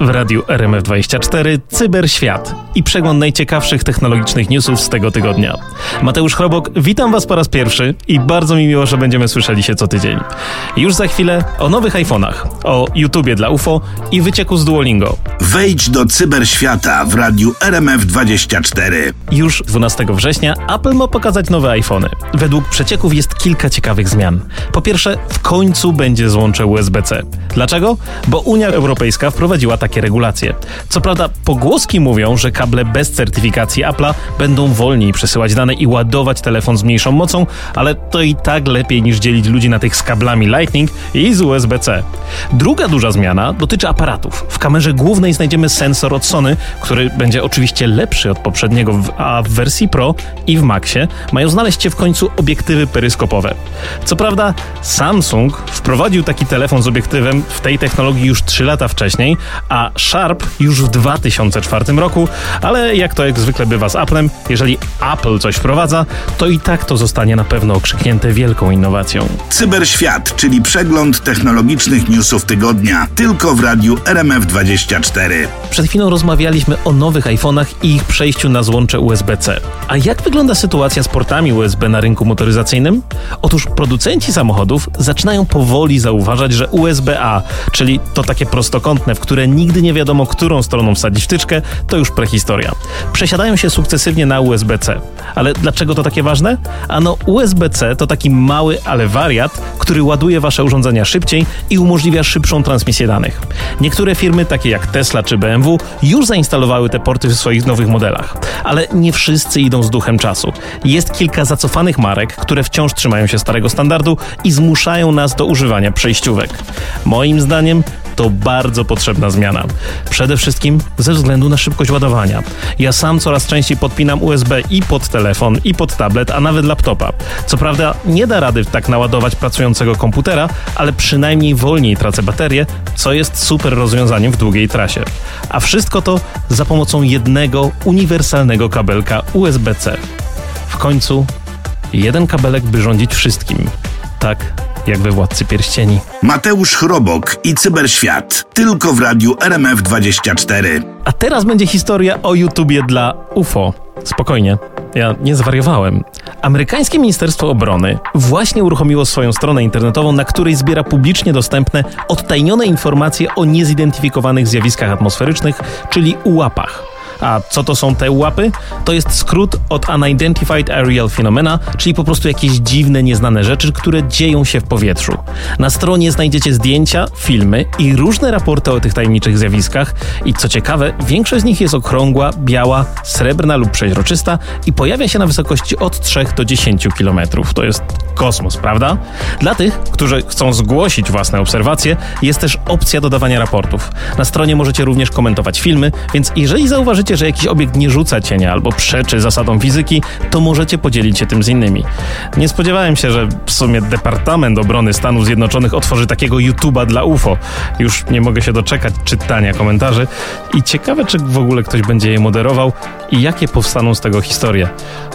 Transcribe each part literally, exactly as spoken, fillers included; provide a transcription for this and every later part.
w radiu R M F dwadzieścia cztery Cyberświat i przegląd najciekawszych technologicznych newsów z tego tygodnia. Mateusz Chrobok, witam Was po raz pierwszy i bardzo mi miło, że będziemy słyszeli się co tydzień. Już za chwilę o nowych iPhone'ach, o YouTubie dla U F O i wycieku z Duolingo. Wejdź do Cyberświata w radiu R M F dwadzieścia cztery. Już dwunastego września Apple ma pokazać nowe iPhone'y. Według przecieków jest kilka ciekawych zmian. Po pierwsze, w końcu będzie złącze U S B C. Dlaczego? Bo Unia Europejska wprowadziła takie regulacje. Co prawda pogłoski mówią, że kable bez certyfikacji Apple'a będą wolniej przesyłać dane i ładować telefon z mniejszą mocą, ale to i tak lepiej niż dzielić ludzi na tych z kablami Lightning i z U S B C. Druga duża zmiana dotyczy aparatów. W kamerze głównej znajdziemy sensor od Sony, który będzie oczywiście lepszy od poprzedniego, a w wersji Pro i w Maxie mają znaleźć się w końcu obiektywy peryskopowe. Co prawda Samsung wprowadził taki telefon z obiektywem w tej technologii już trzy lata wcześniej, a Sharp już w dwa tysiące czwartym roku, ale jak to jak zwykle bywa z Applem, jeżeli Apple coś wprowadza, to i tak to zostanie na pewno okrzyknięte wielką innowacją. Cyberświat, czyli przegląd technologicznych newsów tygodnia, tylko w radiu R M F dwadzieścia cztery. Przed chwilą rozmawialiśmy o nowych iPhone'ach i ich przejściu na złącze U S B C. A jak wygląda sytuacja z portami U S B na rynku motoryzacyjnym? Otóż producenci samochodów zaczynają powoli zauważać, że U S B A, czyli to takie prostokątne, w które nigdy nie wiadomo, którą stroną wsadzić wtyczkę, to już prehistoria. Przesiadają się sukcesywnie na U S B C. Ale dlaczego to takie ważne? Ano U S B C to taki mały, ale wariat, który ładuje wasze urządzenia szybciej i umożliwia szybszą transmisję danych. Niektóre firmy, takie jak Tesla czy B M W, już zainstalowały te porty w swoich nowych modelach. Ale nie wszyscy idą z duchem czasu. Jest kilka zacofanych marek, które wciąż trzymają się starego standardu i zmuszają nas do używania przejściówek. Moim zdaniem to bardzo potrzebna zmiana. Przede wszystkim ze względu na szybkość ładowania. Ja sam coraz częściej podpinam U S B i pod telefon, i pod tablet, a nawet laptopa. Co prawda nie da rady tak naładować pracującego komputera, ale przynajmniej wolniej tracę baterię, co jest super rozwiązaniem w długiej trasie. A wszystko to za pomocą jednego uniwersalnego kabelka U S B C. W końcu jeden kabelek, by rządzić wszystkim. Tak jak we Władcy Pierścieni. Mateusz Chrobok i Cyberświat. Tylko w radiu R M F dwadzieścia cztery. A teraz będzie historia o YouTubie dla U F O. Spokojnie, ja nie zwariowałem. Amerykańskie Ministerstwo Obrony właśnie uruchomiło swoją stronę internetową, na której zbiera publicznie dostępne, odtajnione informacje o niezidentyfikowanych zjawiskach atmosferycznych, czyli ułapach. A co to są te ułapy? To jest skrót od Unidentified Aerial Phenomena, czyli po prostu jakieś dziwne, nieznane rzeczy, które dzieją się w powietrzu. Na stronie znajdziecie zdjęcia, filmy i różne raporty o tych tajemniczych zjawiskach i co ciekawe, większość z nich jest okrągła, biała, srebrna lub przeźroczysta i pojawia się na wysokości od trzech do dziesięciu kilometrów. To jest kosmos, prawda? Dla tych, którzy chcą zgłosić własne obserwacje, jest też opcja dodawania raportów. Na stronie możecie również komentować filmy, więc jeżeli zauważycie, że jakiś obiekt nie rzuca cienia albo przeczy zasadom fizyki, to możecie podzielić się tym z innymi. Nie spodziewałem się, że w sumie Departament Obrony Stanów Zjednoczonych otworzy takiego YouTube'a dla U F O. Już nie mogę się doczekać czytania komentarzy i ciekawe, czy w ogóle ktoś będzie je moderował i jakie powstaną z tego historie.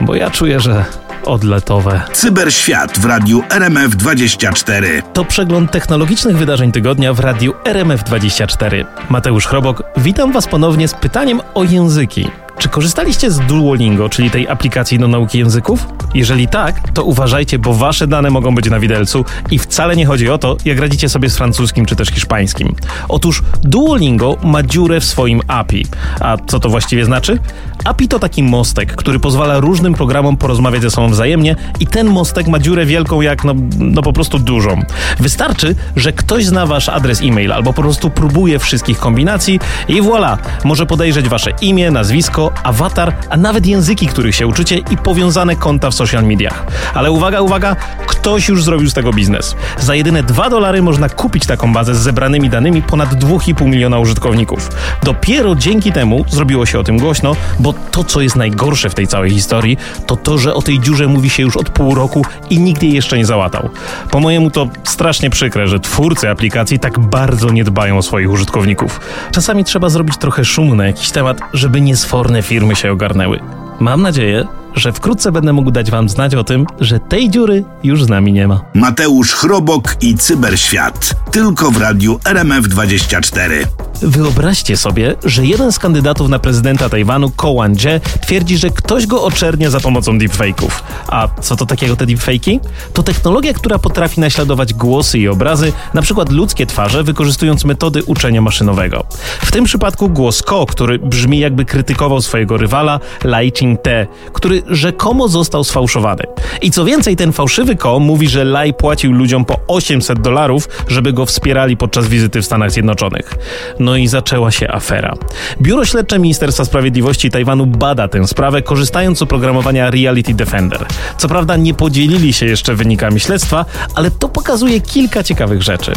Bo ja czuję, że odletowe. Cyberświat w radiu R M F dwadzieścia cztery. To przegląd technologicznych wydarzeń tygodnia w radiu R M F dwadzieścia cztery. Mateusz Chrobok, witam Was ponownie z pytaniem o języki. Czy korzystaliście z Duolingo, czyli tej aplikacji do nauki języków? Jeżeli tak, to uważajcie, bo wasze dane mogą być na widelcu i wcale nie chodzi o to, jak radzicie sobie z francuskim czy też hiszpańskim. Otóż Duolingo ma dziurę w swoim A P I. A co to właściwie znaczy? A P I to taki mostek, który pozwala różnym programom porozmawiać ze sobą wzajemnie i ten mostek ma dziurę wielką jak, no, no po prostu dużą. Wystarczy, że ktoś zna wasz adres e-mail albo po prostu próbuje wszystkich kombinacji i voilà, może podejrzeć wasze imię, nazwisko, awatar, a nawet języki, których się uczycie i powiązane konta w social mediach. Ale uwaga, uwaga, ktoś już zrobił z tego biznes. Za jedyne dwa dolary można kupić taką bazę z zebranymi danymi ponad dwa i pół miliona użytkowników. Dopiero dzięki temu zrobiło się o tym głośno, bo to, co jest najgorsze w tej całej historii, to to, że o tej dziurze mówi się już od pół roku i nikt jej jeszcze nie załatał. Po mojemu to strasznie przykre, że twórcy aplikacji tak bardzo nie dbają o swoich użytkowników. Czasami trzeba zrobić trochę szumu na jakiś temat, żeby niesforne firmy się ogarnęły. Mam nadzieję, że wkrótce będę mógł dać Wam znać o tym, że tej dziury już z nami nie ma. Mateusz Chrobok i Cyberświat. Tylko w radiu R M F dwadzieścia cztery. Wyobraźcie sobie, że jeden z kandydatów na prezydenta Tajwanu, Ko Wan-Jie, twierdzi, że ktoś go oczernia za pomocą deepfake'ów. A co to takiego te deepfake'i? To technologia, która potrafi naśladować głosy i obrazy, na przykład ludzkie twarze, wykorzystując metody uczenia maszynowego. W tym przypadku głos Ko, który brzmi jakby krytykował swojego rywala, Lai Ching Te, który rzekomo został sfałszowany. I co więcej, ten fałszywy Ko mówi, że Lai płacił ludziom po osiemset dolarów, żeby go wspierali podczas wizyty w Stanach Zjednoczonych. No i zaczęła się afera. Biuro Śledcze Ministerstwa Sprawiedliwości Tajwanu bada tę sprawę, korzystając z oprogramowania Reality Defender. Co prawda nie podzielili się jeszcze wynikami śledztwa, ale to pokazuje kilka ciekawych rzeczy.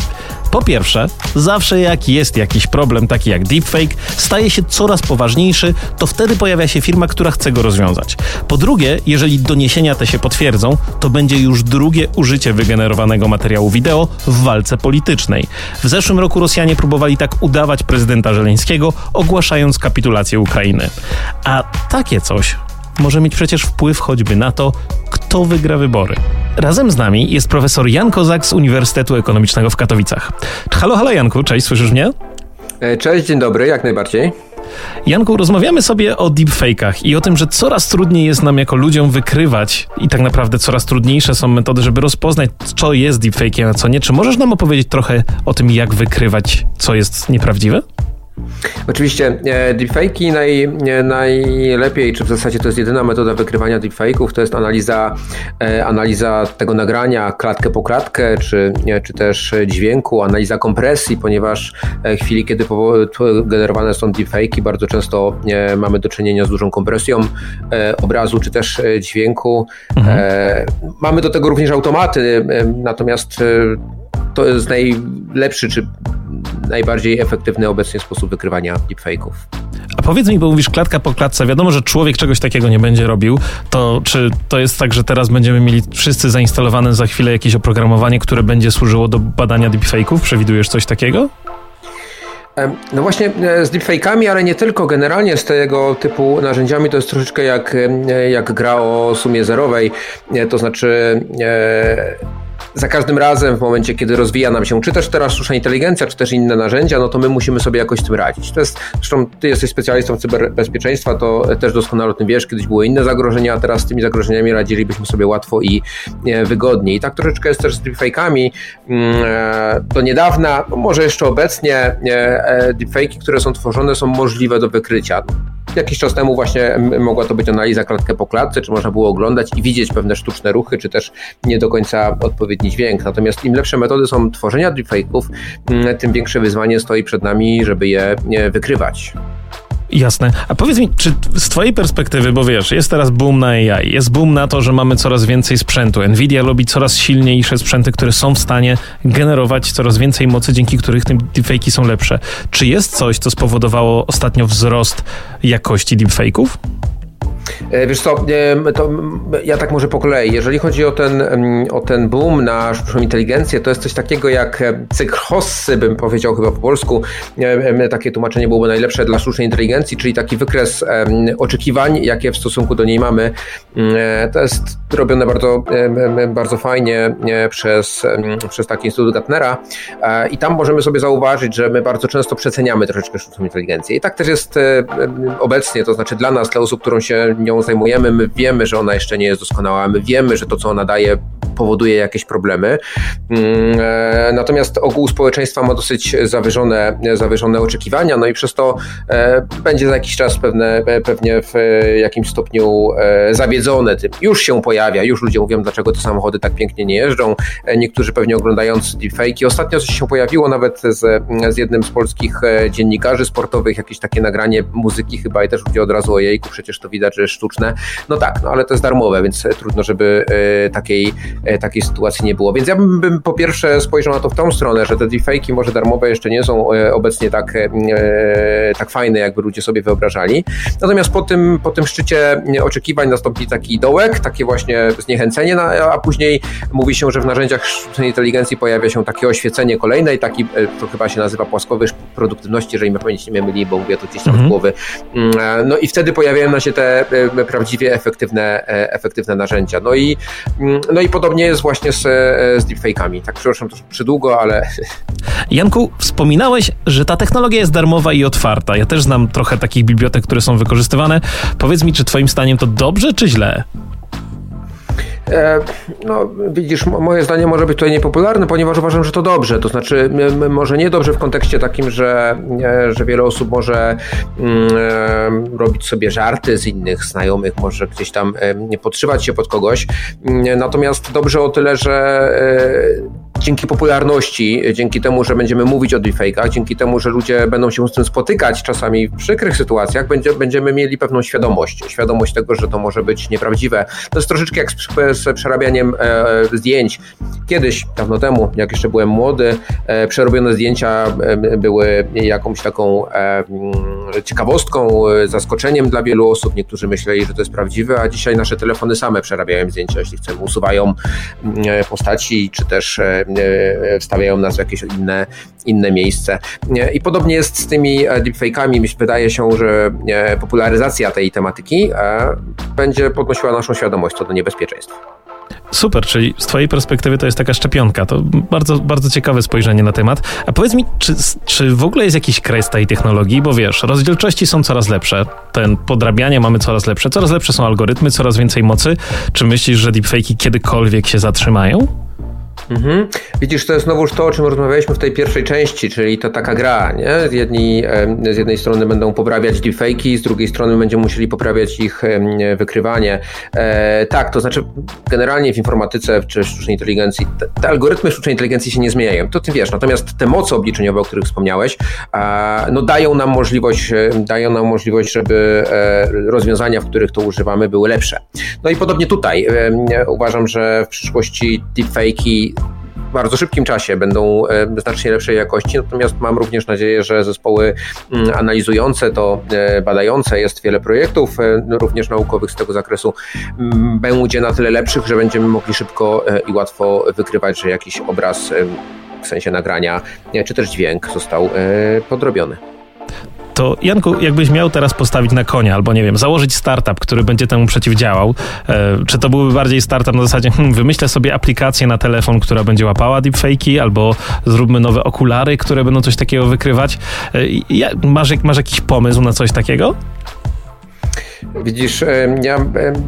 Po pierwsze, zawsze jak jest jakiś problem, taki jak deepfake, staje się coraz poważniejszy, to wtedy pojawia się firma, która chce go rozwiązać. Po drugie, jeżeli doniesienia te się potwierdzą, to będzie już drugie użycie wygenerowanego materiału wideo w walce politycznej. W zeszłym roku Rosjanie próbowali tak udawać prezydenta Żeleńskiego, ogłaszając kapitulację Ukrainy. A takie coś może mieć przecież wpływ choćby na to, kto wygra wybory. Razem z nami jest profesor Jan Kozak z Uniwersytetu Ekonomicznego w Katowicach. Halo, halo Janku, cześć, słyszysz mnie? Cześć, dzień dobry, jak najbardziej. Janku, rozmawiamy sobie o deepfake'ach i o tym, że coraz trudniej jest nam jako ludziom wykrywać i tak naprawdę coraz trudniejsze są metody, żeby rozpoznać, co jest deepfake'iem, a co nie. Czy możesz nam opowiedzieć trochę o tym, jak wykrywać, co jest nieprawdziwe? Oczywiście deepfake'i naj, najlepiej, czy w zasadzie to jest jedyna metoda wykrywania deepfake'ów, to jest analiza, analiza tego nagrania klatkę po klatkę, czy, czy też dźwięku, analiza kompresji, ponieważ w chwili, kiedy generowane są deepfake'i, bardzo często mamy do czynienia z dużą kompresją obrazu, czy też dźwięku. Mhm. Mamy do tego również automaty, natomiast to jest najlepszy, czy najbardziej efektywny obecnie sposób wykrywania deepfake'ów. A powiedz mi, bo mówisz klatka po klatce, wiadomo, że człowiek czegoś takiego nie będzie robił, to czy to jest tak, że teraz będziemy mieli wszyscy zainstalowane za chwilę jakieś oprogramowanie, które będzie służyło do badania deepfake'ów? Przewidujesz coś takiego? No właśnie z deepfake'ami, ale nie tylko, generalnie z tego typu narzędziami to jest troszeczkę jak, jak gra o sumie zerowej, to znaczy e... za każdym razem w momencie, kiedy rozwija nam się, czy też teraz sztuczna inteligencja, czy też inne narzędzia, no to my musimy sobie jakoś z tym radzić. To jest, zresztą ty jesteś specjalistą cyberbezpieczeństwa, to też doskonale o tym wiesz, kiedyś były inne zagrożenia, a teraz z tymi zagrożeniami radzilibyśmy sobie łatwo i wygodniej. I tak troszeczkę jest też z deepfake'ami. Do niedawna, może jeszcze obecnie, deepfake'i, które są tworzone, są możliwe do wykrycia. Jakiś czas temu właśnie mogła to być analiza klatkę po klatce, czy można było oglądać i widzieć pewne sztuczne ruchy, czy też nie do końca odpowiedni dźwięk. Natomiast im lepsze metody są tworzenia deepfake'ów, tym większe wyzwanie stoi przed nami, żeby je wykrywać. Jasne. A powiedz mi, czy z twojej perspektywy, bo wiesz, jest teraz boom na A I, jest boom na to, że mamy coraz więcej sprzętu. Nvidia robi coraz silniejsze sprzęty, które są w stanie generować coraz więcej mocy, dzięki których te deepfake'i są lepsze. Czy jest coś, co spowodowało ostatnio wzrost jakości deepfake'ów? Wiesz co, to ja tak może po kolei. Jeżeli chodzi o ten, o ten boom na sztuczną inteligencję, to jest coś takiego jak cykl Hossy, bym powiedział chyba po polsku. Takie tłumaczenie byłoby najlepsze dla sztucznej inteligencji, czyli taki wykres oczekiwań, jakie w stosunku do niej mamy. To jest robione bardzo, bardzo fajnie przez, przez taki Instytut Gartnera i tam możemy sobie zauważyć, że my bardzo często przeceniamy troszeczkę sztuczną inteligencję. I tak też jest obecnie, to znaczy dla nas, dla osób, którą się nią zajmujemy, my wiemy, że ona jeszcze nie jest doskonała, my wiemy, że to, co ona daje, powoduje jakieś problemy. Natomiast ogół społeczeństwa ma dosyć zawyżone, zawyżone oczekiwania, no i przez to będzie za jakiś czas pewne, pewnie w jakimś stopniu zawiedzone tym. Już się pojawia, już ludzie mówią, dlaczego te samochody tak pięknie nie jeżdżą. Niektórzy pewnie oglądając deepfake'i. Ostatnio coś się pojawiło nawet z, z jednym z polskich dziennikarzy sportowych, jakieś takie nagranie muzyki chyba i też ludzie od razu, ojejku, przecież to widać, że jest sztuczne. No tak, no ale to jest darmowe, więc trudno, żeby takiej, takiej sytuacji nie było. Więc ja bym, bym po pierwsze spojrzał na to w tą stronę, że te deepfake'i może darmowe jeszcze nie są obecnie tak, tak fajne, jakby ludzie sobie wyobrażali. Natomiast po tym, po tym szczycie oczekiwań nastąpi taki dołek, takie właśnie zniechęcenie, a później mówi się, że w narzędziach sztucznej inteligencji pojawia się takie oświecenie kolejne i taki, to chyba się nazywa płaskowyż produktywności, jeżeli mnie pamięć nie myli, bo mówię to gdzieś tam z głowy. No i wtedy pojawiają się te prawdziwie efektywne, efektywne narzędzia. No i, no i podobnie jest właśnie z, z deepfake'ami. Tak, przepraszam, to przydługo, ale... Janku, wspominałeś, że ta technologia jest darmowa i otwarta. Ja też znam trochę takich bibliotek, które są wykorzystywane. Powiedz mi, czy twoim zdaniem to dobrze, czy źle? No widzisz, moje zdanie może być tutaj niepopularne, ponieważ uważam, że to dobrze, to znaczy może niedobrze w kontekście takim, że, że wiele osób może mm, robić sobie żarty z innych znajomych, może gdzieś tam nie podszywać się pod kogoś, natomiast dobrze o tyle, że dzięki popularności, dzięki temu, że będziemy mówić o deepfake'ach, dzięki temu, że ludzie będą się z tym spotykać czasami w przykrych sytuacjach, będzie, będziemy mieli pewną świadomość, świadomość tego, że to może być nieprawdziwe. To jest troszeczkę jak z przerabianiem e, zdjęć. Kiedyś, dawno temu, jak jeszcze byłem młody, e, przerobione zdjęcia e, były jakąś taką e, ciekawostką, e, zaskoczeniem dla wielu osób. Niektórzy myśleli, że to jest prawdziwe, a dzisiaj nasze telefony same przerabiają zdjęcia, jeśli chcemy, usuwają e, postaci, czy też e, wstawiają nas w jakieś inne, inne miejsce. E, I podobnie jest z tymi deepfake'ami. Wydaje się, że e, popularyzacja tej tematyki e, będzie podnosiła naszą świadomość co do niebezpieczeństwa. Super, czyli z twojej perspektywy to jest taka szczepionka. To bardzo, bardzo ciekawe spojrzenie na temat. A powiedz mi, czy, czy w ogóle jest jakiś kres tej technologii? Bo wiesz, rozdzielczości są coraz lepsze, ten podrabianie mamy coraz lepsze, coraz lepsze są algorytmy, coraz więcej mocy. Czy myślisz, że deepfake'i kiedykolwiek się zatrzymają? Mhm. Widzisz, to jest znowuż to, o czym rozmawialiśmy w tej pierwszej części, czyli to taka gra, nie? Z jednej, z jednej strony będą poprawiać deepfake'i, z drugiej strony będziemy musieli poprawiać ich wykrywanie. E, tak, to znaczy generalnie w informatyce czy sztucznej inteligencji, te, te algorytmy sztucznej inteligencji się nie zmieniają, to ty wiesz, natomiast te moce obliczeniowe, o których wspomniałeś, a, no dają nam możliwość, dają nam możliwość, żeby e, rozwiązania, w których to używamy, były lepsze. No i podobnie tutaj. E, uważam, że w przyszłości deepfake'i w bardzo szybkim czasie będą znacznie lepszej jakości, natomiast mam również nadzieję, że zespoły analizujące to, badające, jest wiele projektów również naukowych z tego zakresu, będzie na tyle lepszych, że będziemy mogli szybko i łatwo wykrywać, że jakiś obraz w sensie nagrania czy też dźwięk został podrobiony. To Janku, jakbyś miał teraz postawić na konia albo, nie wiem, założyć startup, który będzie temu przeciwdziałał, e, czy to byłby bardziej startup na zasadzie, hmm, wymyślę sobie aplikację na telefon, która będzie łapała deepfake'i, albo zróbmy nowe okulary, które będą coś takiego wykrywać. E, masz, masz jakiś pomysł na coś takiego? Widzisz, ja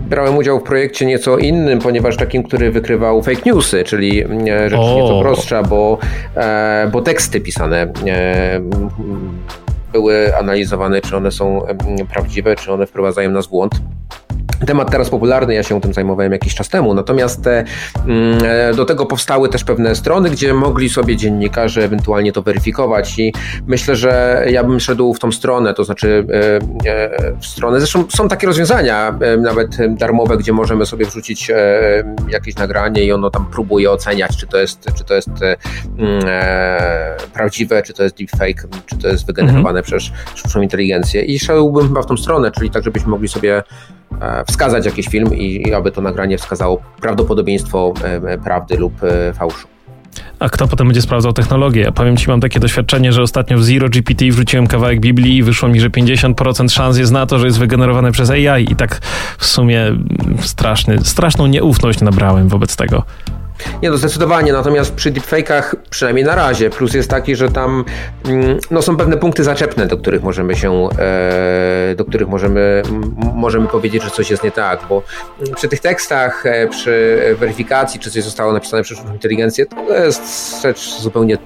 brałem udział w projekcie nieco innym, ponieważ takim, który wykrywał fake newsy, czyli rzecz o. nieco prostsza, bo, bo teksty pisane były analizowane, czy one są prawdziwe, czy one wprowadzają nas w błąd. Temat teraz popularny, ja się tym zajmowałem jakiś czas temu, natomiast do tego powstały też pewne strony, gdzie mogli sobie dziennikarze ewentualnie to weryfikować i myślę, że ja bym szedł w tą stronę, to znaczy w stronę, zresztą są takie rozwiązania nawet darmowe, gdzie możemy sobie wrzucić jakieś nagranie i ono tam próbuje oceniać, czy to jest, czy to jest prawdziwe, czy to jest deepfake, czy to jest wygenerowane mhm. przez sztuczną inteligencję i szedłbym chyba w tą stronę, czyli tak, żebyśmy mogli sobie wskazać jakiś film i, i aby to nagranie wskazało prawdopodobieństwo e, prawdy lub e, fałszu. A kto potem będzie sprawdzał technologię? Ja powiem ci, mam takie doświadczenie, że ostatnio w Zero G P T wrzuciłem kawałek Biblii i wyszło mi, że pięćdziesiąt procent szans jest na to, że jest wygenerowane przez A I i tak w sumie straszny, straszną nieufność nabrałem wobec tego. Nie, no zdecydowanie, natomiast przy deepfake'ach, przynajmniej na razie, plus jest taki, że tam no, są pewne punkty zaczepne, do których możemy się, do których możemy, możemy powiedzieć, że coś jest nie tak, bo przy tych tekstach, przy weryfikacji, czy coś zostało napisane przez sztuczną inteligencję, to jest rzecz zupełnie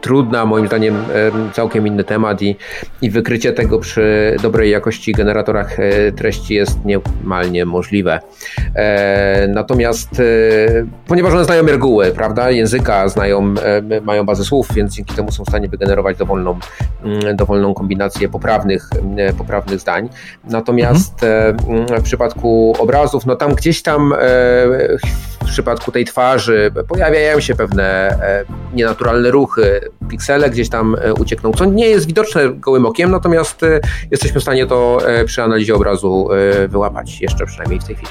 trudna, moim zdaniem całkiem inny temat i, i wykrycie tego przy dobrej jakości generatorach treści jest niemalnie możliwe. E, natomiast e, ponieważ one znają reguły, prawda, języka, znają, e, mają bazę słów, więc dzięki temu są w stanie wygenerować dowolną, m, dowolną kombinację poprawnych, m, poprawnych zdań. Natomiast mhm. e, w przypadku obrazów, no tam gdzieś tam e, w przypadku tej twarzy pojawiają się pewne e, nienaturalne ruchy, piksele gdzieś tam uciekną, co nie jest widoczne gołym okiem, natomiast jesteśmy w stanie to przy analizie obrazu wyłapać, jeszcze przynajmniej w tej chwili.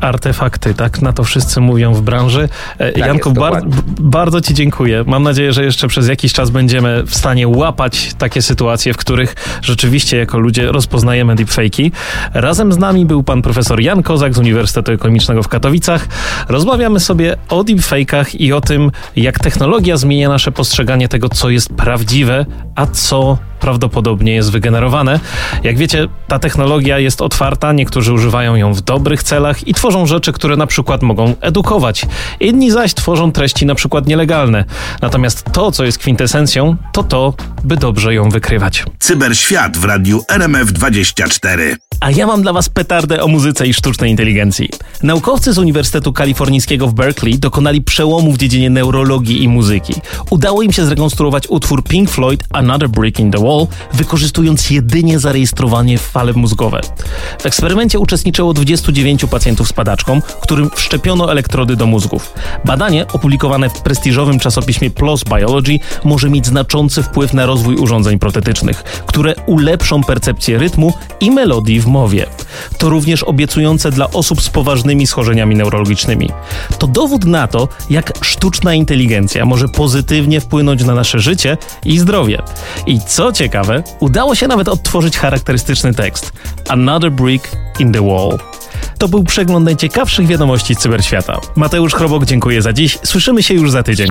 artefakty, tak? Na to wszyscy mówią w branży. Tak, Janku, bar- bardzo Ci dziękuję. Mam nadzieję, że jeszcze przez jakiś czas będziemy w stanie łapać takie sytuacje, w których rzeczywiście jako ludzie rozpoznajemy deepfake'i. Razem z nami był pan profesor Jan Kozak z Uniwersytetu Ekonomicznego w Katowicach. Rozmawiamy sobie o deepfake'ach i o tym, jak technologia zmienia nasze postrzeganie tego, co jest prawdziwe, a co prawdopodobnie jest wygenerowane. Jak wiecie, ta technologia jest otwarta, niektórzy używają ją w dobrych celach i tworzą rzeczy, które na przykład mogą edukować. Inni zaś tworzą treści na przykład nielegalne. Natomiast to, co jest kwintesencją, to to, by dobrze ją wykrywać. Cyberświat w radiu R M F dwadzieścia cztery. A ja mam dla was petardę o muzyce i sztucznej inteligencji. Naukowcy z Uniwersytetu Kalifornijskiego w Berkeley dokonali przełomu w dziedzinie neurologii i muzyki. Udało im się zrekonstruować utwór Pink Floyd Another Brick in the Wall, wykorzystując jedynie zarejestrowanie w fale mózgowe. W eksperymencie uczestniczyło dwudziestu dziewięciu pacjentów z padaczką, którym wszczepiono elektrody do mózgów. Badanie, opublikowane w prestiżowym czasopiśmie PLOS Biology, może mieć znaczący wpływ na rozwój urządzeń protetycznych, które ulepszą percepcję rytmu i melodii w mowie. To również obiecujące dla osób z poważnymi schorzeniami neurologicznymi. To dowód na to, jak sztuczna inteligencja może pozytywnie wpłynąć na nasze życie i zdrowie. I co ciekawe, udało się nawet odtworzyć charakterystyczny tekst Another Brick in the Wall. To był przegląd najciekawszych wiadomości z cyberświata. Mateusz Chrobok, dziękuję za dziś. Słyszymy się już za tydzień.